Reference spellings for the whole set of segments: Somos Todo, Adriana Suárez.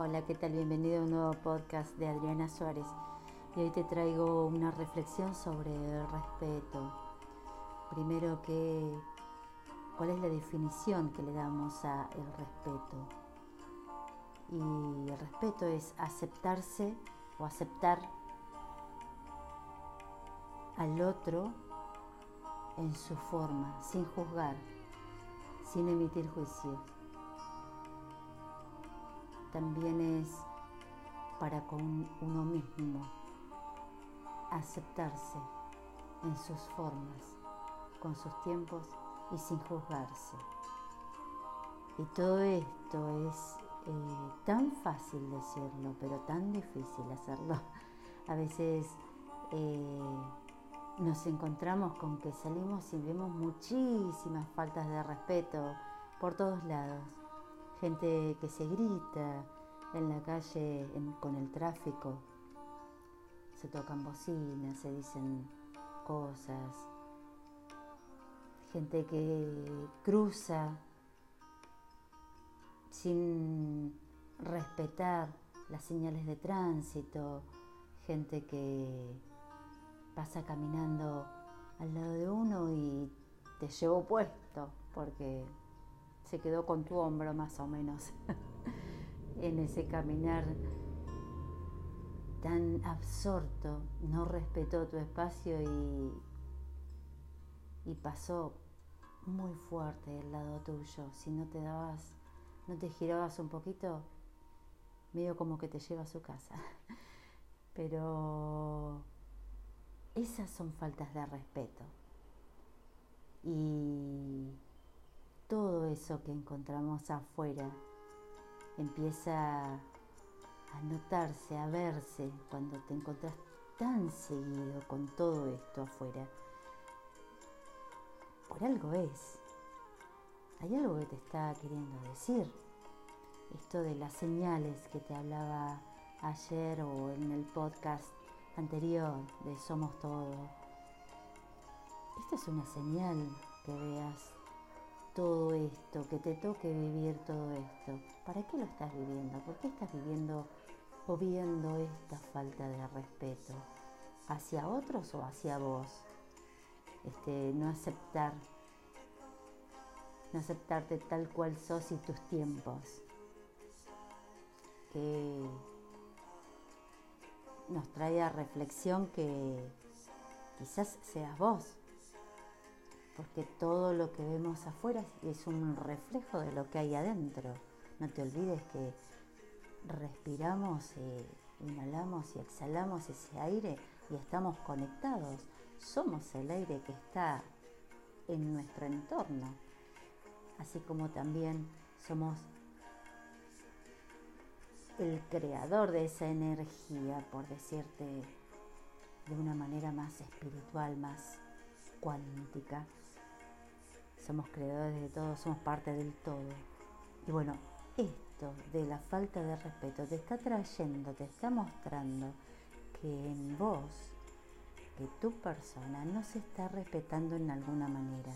Hola, ¿qué tal? Bienvenido a un nuevo podcast de Adriana Suárez. Y hoy te traigo una reflexión sobre el respeto. Primero, ¿cuál es la definición que le damos a el respeto? Y el respeto es aceptarse o aceptar al otro en su forma, sin juzgar, sin emitir juicios. También es para con uno mismo, aceptarse en sus formas, con sus tiempos y sin juzgarse. Y todo esto es tan fácil decirlo, pero tan difícil hacerlo. A veces nos encontramos con que salimos y vemos muchísimas faltas de respeto por todos lados. Gente que se grita en la calle con el tráfico, se tocan bocinas, se dicen cosas, gente que cruza sin respetar las señales de tránsito, gente que pasa caminando al lado de uno y te llevó puesto porque se quedó con tu hombro más o menos en ese caminar tan absorto, no respetó tu espacio y pasó muy fuerte del lado tuyo. Si no te girabas un poquito, medio como que te lleva a su casa. Pero esas son faltas de respeto. Y todo eso que encontramos afuera empieza a notarse, a verse, cuando te encontrás tan seguido con todo esto afuera. Por algo es. Hay algo que te está queriendo decir. Esto de las señales que te hablaba ayer o en el podcast anterior de Somos Todo. Esta es una señal que veas todo esto, que te toque vivir todo esto. ¿Para qué lo estás viviendo? ¿Por qué estás viviendo o viendo esta falta de respeto? ¿Hacia otros o hacia vos? No aceptarte tal cual sos y tus tiempos. Que nos trae a reflexión que quizás seas vos. Porque todo lo que vemos afuera es un reflejo de lo que hay adentro. No te olvides que respiramos, inhalamos y exhalamos ese aire y estamos conectados. Somos el aire que está en nuestro entorno. Así como también somos el creador de esa energía, por decirte de una manera más espiritual, más cuántica. Somos creadores de todo, somos parte del todo. Y bueno, esto de la falta de respeto te está trayendo, te está mostrando que en vos, que tu persona no se está respetando en alguna manera,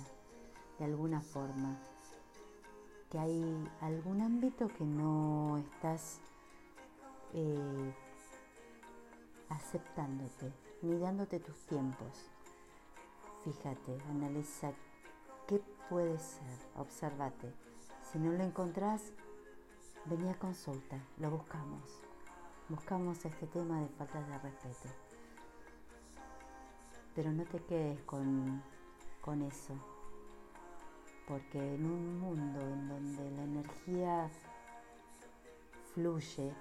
de alguna forma. Que hay algún ámbito que no estás aceptándote, ni dándote tus tiempos. Fíjate, analiza qué puede ser, obsérvate. Si no lo encontrás, vení a consulta, lo buscamos. Buscamos este tema de faltas de respeto. Pero no te quedes con eso, porque en un mundo en donde la energía fluye,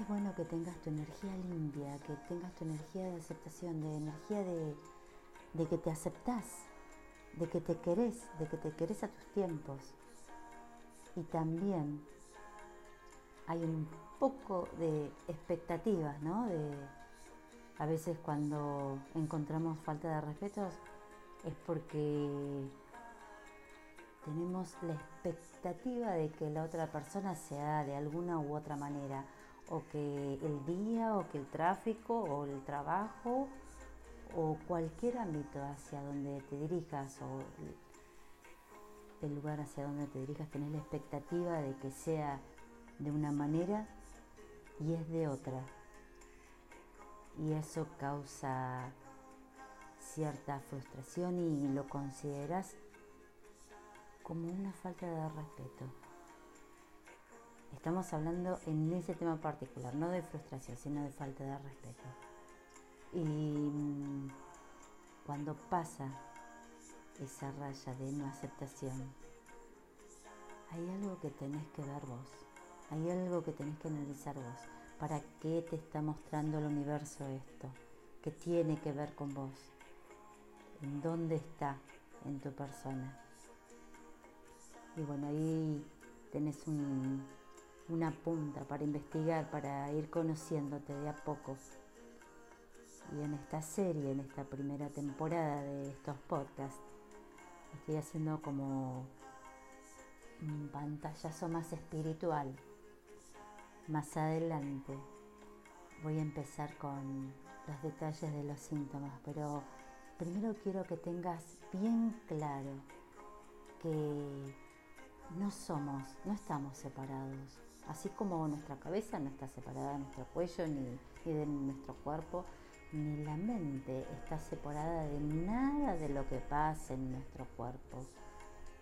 es bueno que tengas tu energía limpia, que tengas tu energía de aceptación, de energía de que te aceptás, de que te querés a tus tiempos. Y también hay un poco de expectativas, ¿no? A veces cuando encontramos falta de respeto es porque tenemos la expectativa de que la otra persona sea de alguna u otra manera, o que el día, o que el tráfico, o el trabajo, o cualquier ámbito hacia donde te dirijas, o del lugar hacia donde te dirijas, tenés la expectativa de que sea de una manera y es de otra. Y eso causa cierta frustración y lo consideras como una falta de respeto. Estamos hablando en ese tema particular, no de frustración, sino de falta de respeto. Y cuando pasa esa raya de no aceptación, hay algo que tenés que ver vos, hay algo que tenés que analizar vos. ¿Para qué te está mostrando el universo esto? ¿Qué tiene que ver con vos? ¿En dónde está en tu persona? Y bueno, ahí tenés una punta para investigar, para ir conociéndote de a poco. Y en esta serie, en esta primera temporada de estos podcasts, estoy haciendo como un pantallazo más espiritual. Más adelante voy a empezar con los detalles de los síntomas, pero primero quiero que tengas bien claro que no estamos separados. Así como nuestra cabeza no está separada de nuestro cuello ni de nuestro cuerpo, ni la mente está separada de nada de lo que pasa en nuestro cuerpo,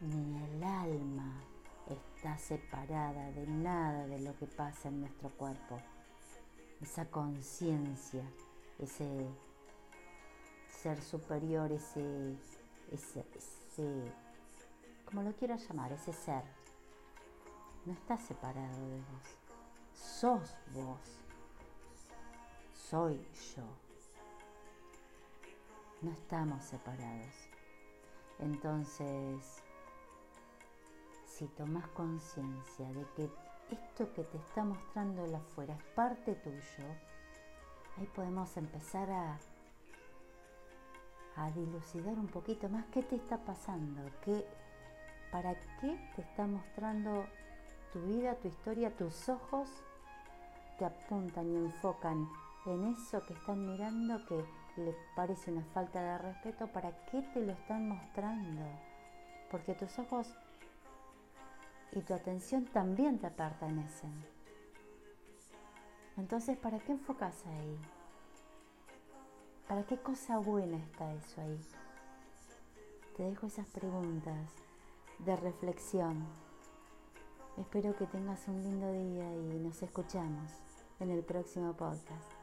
ni el alma está separada de nada de lo que pasa en nuestro cuerpo. Esa conciencia, ese ser superior, ese como lo quieras llamar, ese ser, no está separado de vos. Sos vos. Soy yo. No estamos separados. Entonces, si tomás conciencia de que esto que te está mostrando el afuera es parte tuyo, ahí podemos empezar a dilucidar un poquito más qué te está pasando, para qué te está mostrando tu vida, tu historia. Tus ojos te apuntan y enfocan en eso que están mirando, que les parece una falta de respeto. ¿Para qué te lo están mostrando? Porque tus ojos y tu atención también te pertenecen. Entonces, ¿para qué enfocas ahí? ¿Para qué cosa buena está eso ahí? Te dejo esas preguntas de reflexión. Espero que tengas un lindo día y nos escuchamos en el próximo podcast.